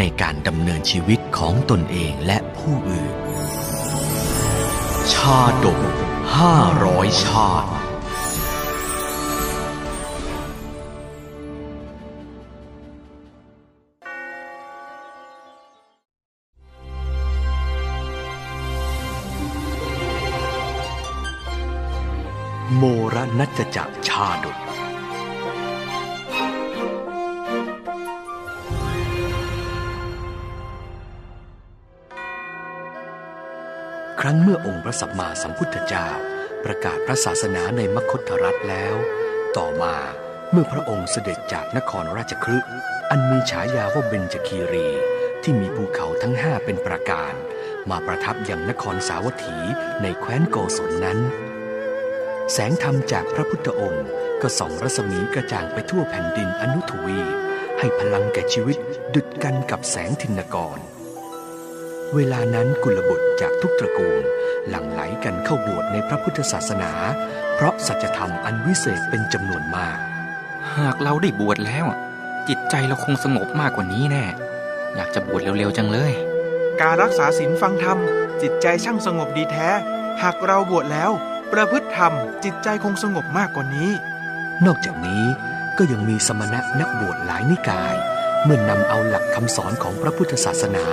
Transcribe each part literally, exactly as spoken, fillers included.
ในการดำเนินชีวิตของตนเองและผู้อื่นชาดกห้าร้อยชาดกโมรณัจจักรชาดกครั้นเมื่อองค์พระสัมมาสัมพุทธเจ้าประกาศพระศาสนาในมคธรัฐแล้วต่อมาเมื่อพระองค์เสด็จจากนครราชคฤห์อันมีฉายาว่าเบญจคีรีที่มีภูเขาทั้งห้าเป็นปราการมาประทับยังนครสาวัตถีในแคว้นโกศลนั้นแสงธรรมจากพระพุทธองค์ก็ส่องรัศมีกระจ่างไปทั่วแผ่นดินอนุทวีปให้พลังแก่ชีวิตดุจกันกับแสงทินกรเวลานั้นกุลบุตรจากทุกตระกูลหลั่งไหลกันเข้าบวชในพระพุทธศาสนาเพราะสัจธรรมอันวิเศษเป็นจำนวนมากหากเราได้บวชแล้วจิตใจเราคงสงบมากกว่านี้แน่อยากจะบวชเร็วๆจังเลยการรักษาศีลฟังธรรมจิตใจช่างสงบดีแท้หากเราบวชแล้วประพฤติธรรมจิตใจคงสงบมากกว่านี้นอกจากนี้ก็ยังมีสมณะนักบวชหลายนิกายเมื่อนำเอาหลักคำสอนของพระพุทธศาสนา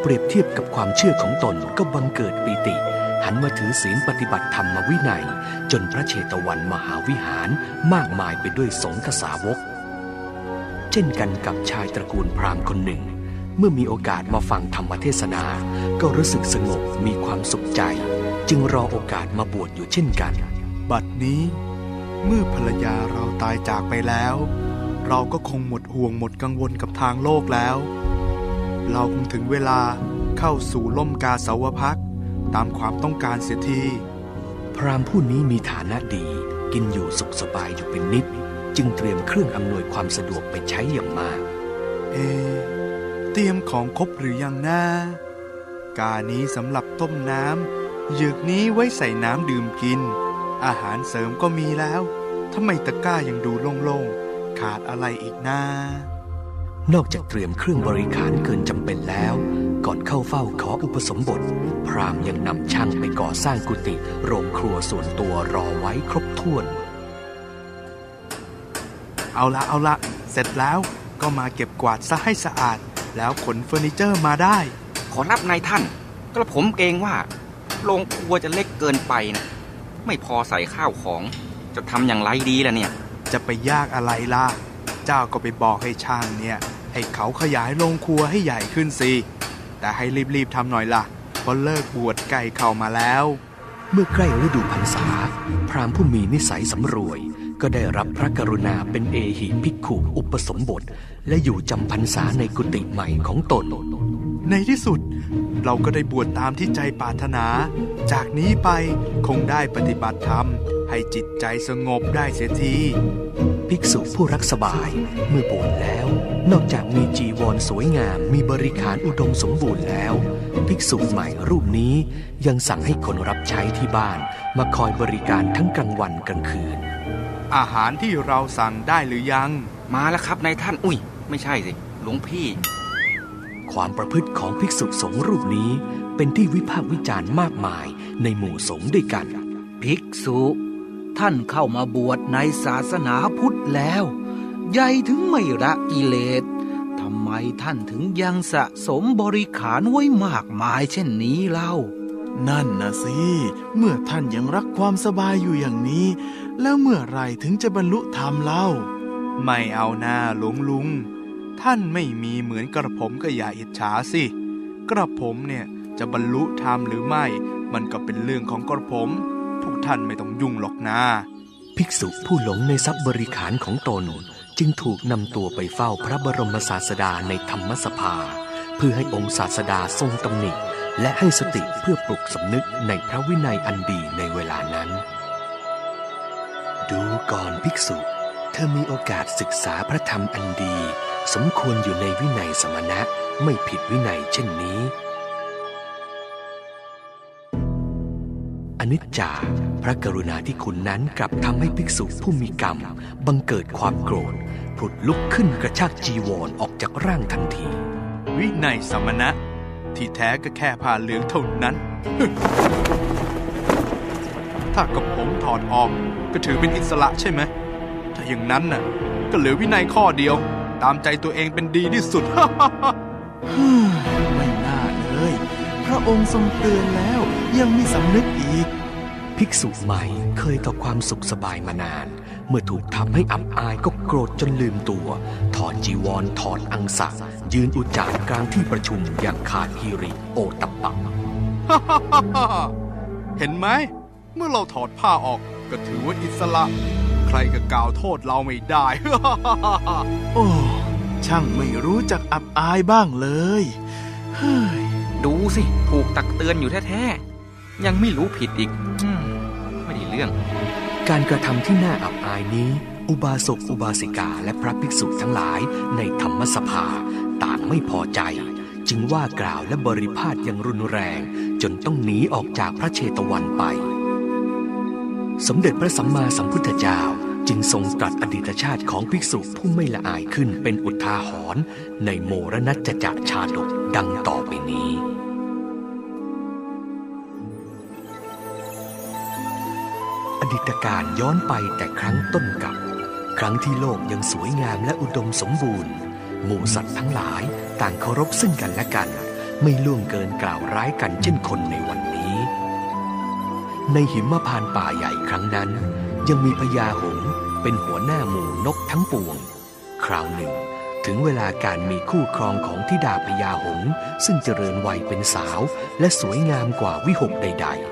เปรียบเทียบกับความเชื่อของตนก็บังเกิดปีติหันมาถือศีลปฏิบัติธรรมวินัยจนพระเชตวันมหาวิหารมากมายไปด้วยสงฆ์สาวกเช่นกันกับชายตระกูลพราหมณ์คนหนึ่งเมื่อมีโอกาสมาฟังธรรมเทศนาก็รู้สึกสงบมีความสุขใจจึงรอโอกาสมาบวชอยู่เช่นกันบัดนี้เมื่อภรรยาเราตายจากไปแล้วเราก็คงหมดห่วงหมดกังวลกับทางโลกแล้วเราคงถึงเวลาเข้าสู่ล่มกาสาวพักตามความต้องการเสียทีพราหมณ์ผู้นี้มีฐานะดีกินอยู่สุขสบายอยู่เป็นนิดจึงเตรียมเครื่องอำนวยความสะดวกไปใช้อย่างมากเอเตรียมของครบหรือยังนะกานี้สำหรับต้มน้ำหยืกนี้ไว้ใส่น้ำดื่มกินอาหารเสริมก็มีแล้วทำไมตะกร้ายังดูโล่งๆขาดอะไรอีกนะนอกจากเตรียมเครื่องบริขารเกินจำเป็นแล้วก่อนเข้าเฝ้าขออุปสมบทพราหมณ์ยังนำช่างไปก่อสร้างกุฏิโรงครัวส่วนตัวรอไว้ครบถ้วนเอาละเอาละเสร็จแล้วก็มาเก็บกวาดซะให้สะอาดแล้วขนเฟอร์นิเจอร์มาได้ขอรับนายท่านกระผมเกรงว่าโรงครัวจะเล็กเกินไปนะไม่พอใส่ข้าวของจะทำอย่างไรดีล่ะเนี่ยจะไปยากอะไรล่ะเจ้าก็ไปบอกให้ช่างเนี่ยให้เขาขยายโรงครัวให้ใหญ่ขึ้นสิแต่ให้รีบๆทำหน่อยล่ะเพราะเลิกบวชไก่เข้ามาแล้วเมื่อใกล้ฤดูพรรษาพราหมณ์ผู้มีนิสัยสำรวยก็ได้รับพระกรุณาเป็นเอหิภิกขุอุปสมบทและอยู่จำพรรษาในกุฏิใหม่ของตนในที่สุดเราก็ได้บวชตามที่ใจปรารถนาจากนี้ไปคงได้ปฏิบัติธรรมให้จิตใจสงบได้เสียทีภิกษุผู้รักสบายเมื่อบวชแล้วนอกจากมีจีวรสวยงามมีบริขารอุดมสมบูรณ์แล้วภิกษุใหม่รูปนี้ยังสั่งให้คนรับใช้ที่บ้านมาคอยบริการทั้งกลางวันกลางคืนอาหารที่เราสั่งได้หรือยังมาแล้วครับนายท่านอุ้ยไม่ใช่สิหลวงพี่ความประพฤติของภิกษุสงฆ์รูปนี้เป็นที่วิพากษ์วิจารณ์มากมายในหมู่สงฆ์ด้วยกันภิกษุท่านเข้ามาบวชในศาสนาพุทธแล้วใหญ่ถึงไม่ละกิเลสทำไมท่านถึงยังสะสมบริขารไว้มากมายเช่นนี้เล่านั่นนะสิเมื่อท่านยังรักความสบายอยู่อย่างนี้แล้วเมื่อไรถึงจะบรรลุธรรมเล่าไม่เอาหน้าหลวงลุงท่านไม่มีเหมือนกระผมก็อย่าอิจฉาสิกระผมเนี่ยจะบรรลุธรรมหรือไม่มันก็เป็นเรื่องของกระผมพวกท่านไม่ต้องยุ่งหรอกนะภิกษุผู้หลงในทรัพย์บริขารของตนจึงถูกนำตัวไปเฝ้าพระบรมศาสดาในธรรมสภา เพื่อให้องค์ศาสดาทรงตำหนิและให้สติเพื่อปลุกสำนึกในพระวินัยอันดีในเวลานั้นดูก่อนภิกษุเธอมีโอกาสศึกษาพระธรรมอันดีสมควรอยู่ในวินัยสมณะไม่ผิดวินัยเช่นนี้อนิจจาพระกรุณาที่คุณนั้นกลับทำให้ภิกษุผู้มีกรรมบังเกิดความโกรธผุดลุกขึ้นกระชากจีวรออกจากร่างทันทีวินัยสมณะที่แท้ก็แค่ผ้าเหลืองเท่านั้นถ้ากับผมถอดออกก็ถือเป็นอิสระใช่ไหมถ้าอย่างนั้นน่ะก็เหลือวินัยข้อเดียวตามใจตัวเองเป็นดีที่สุด ไม่น่าเลยพระองค์ทรงเตือนแล้วยังไม่สำนึกอีกภิกษุใหม่เคยต่อความสุขสบายมานานเมื่อถูกทำให้อับอายก็โกรธจนลืมตัวถอดจีวรถอดอังสะยืนอุจจาระกลางที่ประชุมอย่างขาดฮิริโอตปะ เห็นไหมเมื่อเราถอดผ้าออกก็ถือว่าอิสระใครก็กล่าวโทษเราไม่ได้ โอ้ช่างไม่รู้จักอับอายบ้างเลย ดูสิถูกตักเตือนอยู่แท้ๆยังไม่รู้ผิดอีกไม่ได้เรื่องการกระทำที่น่าอับอายนี้อุบาสกอุบาสิกาและพระภิกษุทั้งหลายในธรรมสภาต่างไม่พอใจจึงว่ากล่าวและบริพาทอย่างรุนแรงจนต้องหนีออกจากพระเชตวันไปสมเด็จพระสัมมาสัมพุทธเจ้าจึงทรงตรัสอดีตชาติของภิกษุผู้ไม่ละอายขึ้นเป็นอุทาหรณ์ในโมรณัจจชาชาดกดังต่อไปนี้อดีตการย้อนไปแต่ครั้งต้นกลับครั้งที่โลกยังสวยงามและอุดมสมบูรณ์หมู่สัตว์ทั้งหลายต่างเคารพซึ่งกันและกันไม่ล่วงเกินกล่าวร้ายกันเช่นคนในวันนี้ในหิมพานต์ป่าใหญ่ครั้งนั้นยังมีพญาหงส์เป็นหัวหน้าหมู่นกทั้งปวงคราวหนึ่งถึงเวลาการมีคู่ครองของธิดาพญาหงส์ซึ่งเจริญวัยเป็นสาวและสวยงามกว่าวิหกใดๆ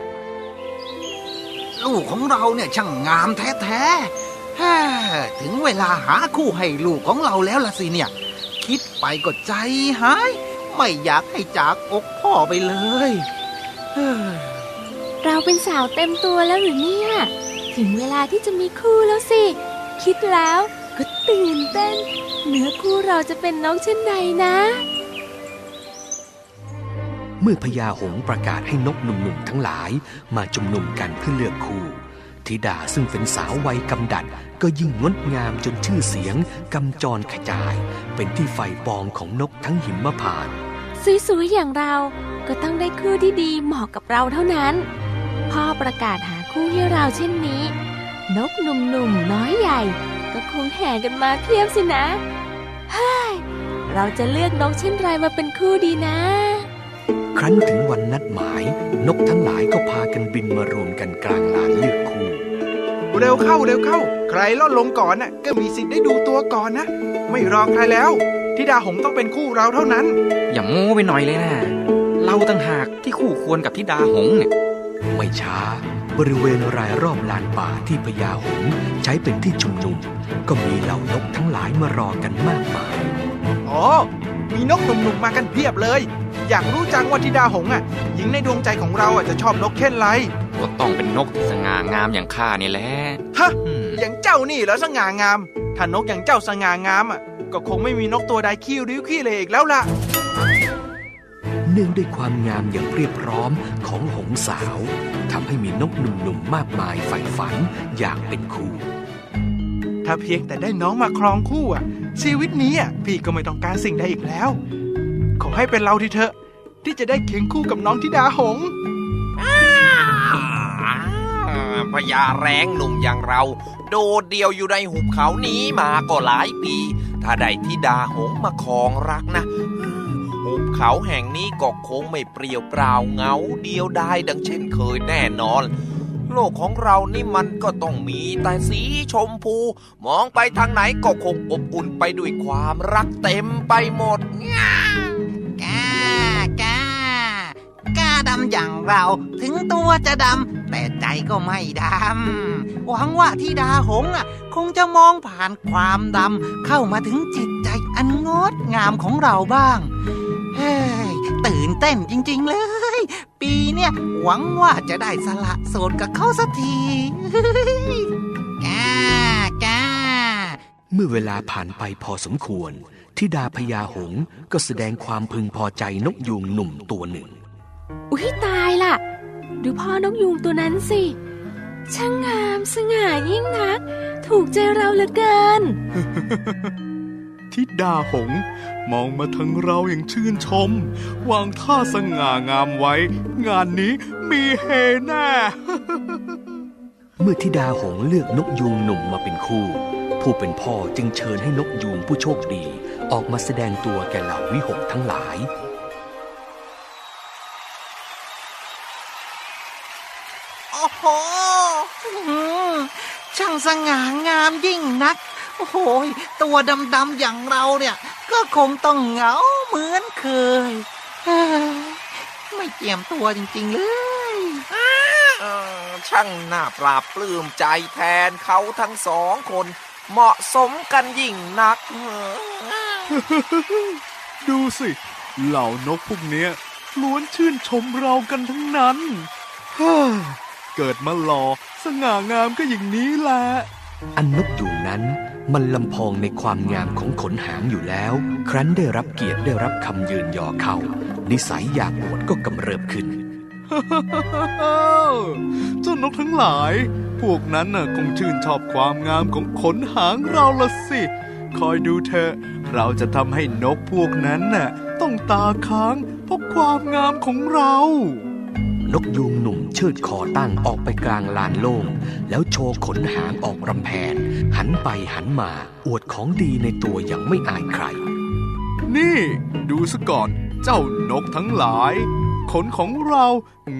ลูกของเราเนี่ยช่างงามแท้ๆถึงเวลาหาคู่ให้ลูกของเราแล้วล่ะสิเนี่ยคิดไปก็ใจหายไม่อยากให้จากอกพ่อไปเลยเราเป็นสาวเต็มตัวแล้วหรือเนี่ยถึงเวลาที่จะมีคู่แล้วสิคิดแล้วก็ตื่นเต้นเนื้อคู่เราจะเป็นน้องเช่นใดนะเมื่อพญาหงส์ประกาศให้นกหนุ่มๆทั้งหลายมาชุมนุมกันเพื่อเลือกคู่ธิดาซึ่งเป็นสาววัยกำดัดก็ยิ่งงดงามจนชื่อเสียงกำจรกระจายเป็นที่ใฝ่ปองของนกทั้งหิมพานต์สวยๆอย่างเราก็ต้องได้คู่ที่ดีเหมาะกับเราเท่านั้นพ่อประกาศหาคู่ให้เราเช่นนี้นกหนุ่มๆน้อยใหญ่ก็คงแห่กันมาเพียบสินะเฮ้ยเราจะเลือกนกเช่นไรมาเป็นคู่ดีนะครั้นถึงวันนัดหมายนกทั้งหลายก็พากันบินมารวมกันกลางลานเลือกคู่เร็วเข้าเร็วเข้าใครล่อลงก่อนน่ะก็มีสิทธิ์ได้ดูตัวก่อนนะไม่รอใครแล้วธิดาหงส์ต้องเป็นคู่เราเท่านั้นอย่าโม้ไปหน่อยเลยนะเราต่างหากที่คู่ควรกับธิดาหงส์เนี่ยไม่ช้าบริเวณรายรอบลานป่าที่พญาหงส์ใช้เป็นที่ชุมนุมก็มีเหล่านกทั้งหลายมารอกันมากมายอ๋อมีนกหนุ่มๆมากันเพียบเลยอยากรู้จังว่าธิดาหงส์อ่ะหญิงในดวงใจของเราอ่ะจะชอบนกเช่นไรก็ต้องเป็นนกที่สง่างามอย่างข้านี่แหละฮะอย่างเจ้านี่เหรอสง่างามถ้านกอย่างเจ้าสง่างามอ่ะก็คงไม่มีนกตัวใดขี้ริ้วขี้เหร่อีกแล้วล่ะเนื่องด้วยความงามอย่างเรียบพร้อมของหงสาวทำให้มีนกหนุ่มๆมากมายใฝ่ฝันอยากเป็นคู่ถ้าเพียงแต่ได้น้องมาครองคู่อ่ะชีวิตนี้อ่ะพี่ก็ไม่ต้องการสิ่งใดอีกแล้วขอให้เป็นเราทีเถอะที่จะได้เคียงคู่กับน้องธิดาหงส์พญาแร้งหนุ่มอย่างเราโดดเดี่ยวอยู่ในหุบเขานี้มาก็หลายปีถ้าได้ธิดาหงส์มาครองรักนะหุบเขาแห่งนี้ก็คงไม่เปลี่ยวเปล่าเงาเดียวดายดังเช่นเคยแน่นอนโลกของเรานี่มันก็ต้องมีแต่สีชมพูมองไปทางไหนก็คงอบอุ่นไปด้วยความรักเต็มไปหมดกล้ากล้ากล้าดำอย่างเราถึงตัวจะดำแต่ใจก็ไม่ดำหวังว่าธิดาหงส์คงจะมองผ่านความดำเข้ามาถึงจิตใจอันงดงามของเราบ้างเอ ตื่นเต้นจริงๆเลยปีเนี่ยหวังว่าจะได้สละโสดกับเขาสักทีก้าก้าเมื่อเวลาผ่านไปพอสมควรธิดาพญาหงส์ก็แสดงความพึงพอใจนกยูงหนุ่มตัวหนึ่งอุ๊ยตายล่ะดูพ่อนกยูงตัวนั้นสิช่างงามสง่ายิ่งนักถูกใจเราเหลือเกิน ธิดาหงส์มองมาทางเราอย่างชื่นชมวางท่าสง่างามไว้งานนี้มีเฮแน่ เมื่อธิดาหงส์เลือกนกยูงหนุ่มมาเป็นคู่ผู้เป็นพ่อจึงเชิญให้นกยูงผู้โชคดีออกมาแสดงตัวแก่เหล่าวิหกทั้งหลายโอ้โหช่างสง่างามยิ่งนักโอ้โหตัวดำๆอย่างเราเนี่ยก็คงต้องเหงาเหมือนเคยไม่เจียมตัวจริงๆเลยช่างน่าปราบปลื้มใจแทนเขาทั้งสองคนเหมาะสมกันยิ่งนักดูสิเหล่านกพวกเนี้ยล้วนชื่นชมเรากันทั้งนั้นเกิดมาหล่อสง่างามก็อย่างนี้แหละอันนกยูงนั้นมันลำพองในความงามของขนหางอยู่แล้วครั้นได้รับเกียรติได้รับคำยืนยอเข้านิสัยอยากอวดก็กำเริบขึ้นเจ้านกทั้งหลายพวกนั้นน่ะคงชื่นชอบความงามของขนหางเราละสิคอยดูเธอเราจะทำให้นกพวกนั้นน่ะต้องตาค้างเพราะความงามของเรานกยูงหนุ่มเชิดคอตั้งออกไปกลางลานโล่งแล้วโชว์ขนหางออกรำแพนหันไปหันมาอวดของดีในตัวอย่างไม่อายใครนี่ดูซะก่อนเจ้านกทั้งหลายขนของเรา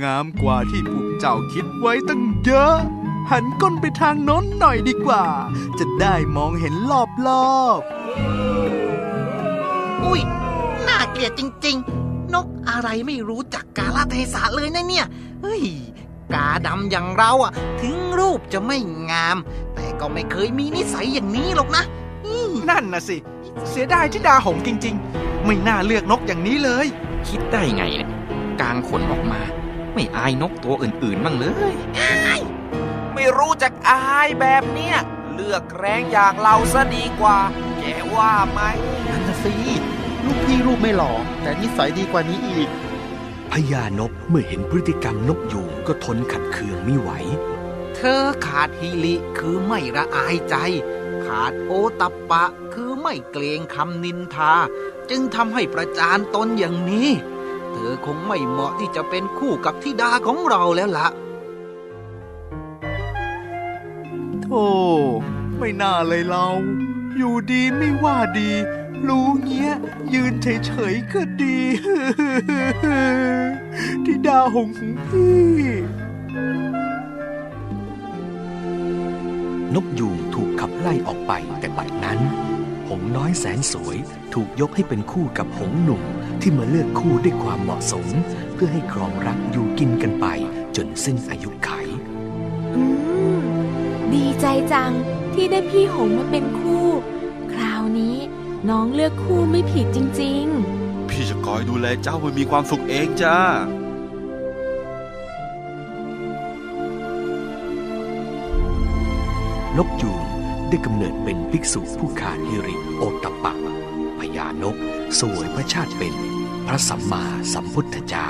งามกว่าที่พวกเจ้าคิดไว้ตั้งเยอะหันก้นไปทางโน้นหน่อยดีกว่าจะได้มองเห็นรอบๆอุ้ยน่าเกลียดจริงๆนกอะไรไม่รู้จักกาลเทศะเลยนะเนี่ยเฮ้ยกาดำอย่างเราอ่ะถึงรูปจะไม่งามแต่ก็ไม่เคยมีนิสัยอย่างนี้หรอกนะนั่นนะสิเสียดายที่ดาหงจริงๆไม่น่าเลือกนกอย่างนี้เลยคิดได้ไงเนี่ยกางขนออกมาไม่อายนกตัวอื่นๆมั่งเลยไม่รู้จักอายแบบเนี้ยเลือกแรงอย่างเราซะดีกว่าแกว่าไหมนั่นสิลูกพี่รูปไม่หล่อแต่นิสัยดีกว่านี้อีกพญานกเมื่อเห็นพฤติกรรมนกยูงก็ทนขัดเคืองไม่ไหวเธอขาดฮิริคือไม่ละอายใจขาดโอตัปปะคือไม่เกรงคำนินทาจึงทำให้ประจานตนอย่างนี้เธอคงไม่เหมาะที่จะเป็นคู่กับธิดาของเราแล้วล่ะโธ่ไม่น่าเลยเราอยู่ดีไม่ว่าดีรู้เงี้ยยืนเฉยๆก็ดีธิดาหงส์พี่นกยูงถูกขับไล่ออกไปแต่บัดนั้นหงส์น้อยแสนสวยถูกยกให้เป็นคู่กับหงส์หนุ่มที่มาเลือกคู่ด้วยความเหมาะสมเพื่อให้ครองรักอยู่กินกันไปจนสิ้นอายุไขดีใจจังที่ได้พี่หงมาเป็นคู่คราวนี้น้องเลือกคู่ไม่ผิดจริงๆพี่จะคอยดูแลเจ้าให้มีความสุขเองจ้านกยูงได้กำเนิดเป็นภิกษุผู้ขาดฮิริโอตตัปปะพญานกสวยพระชาติเป็นพระสัมมาสัมพุทธเจ้า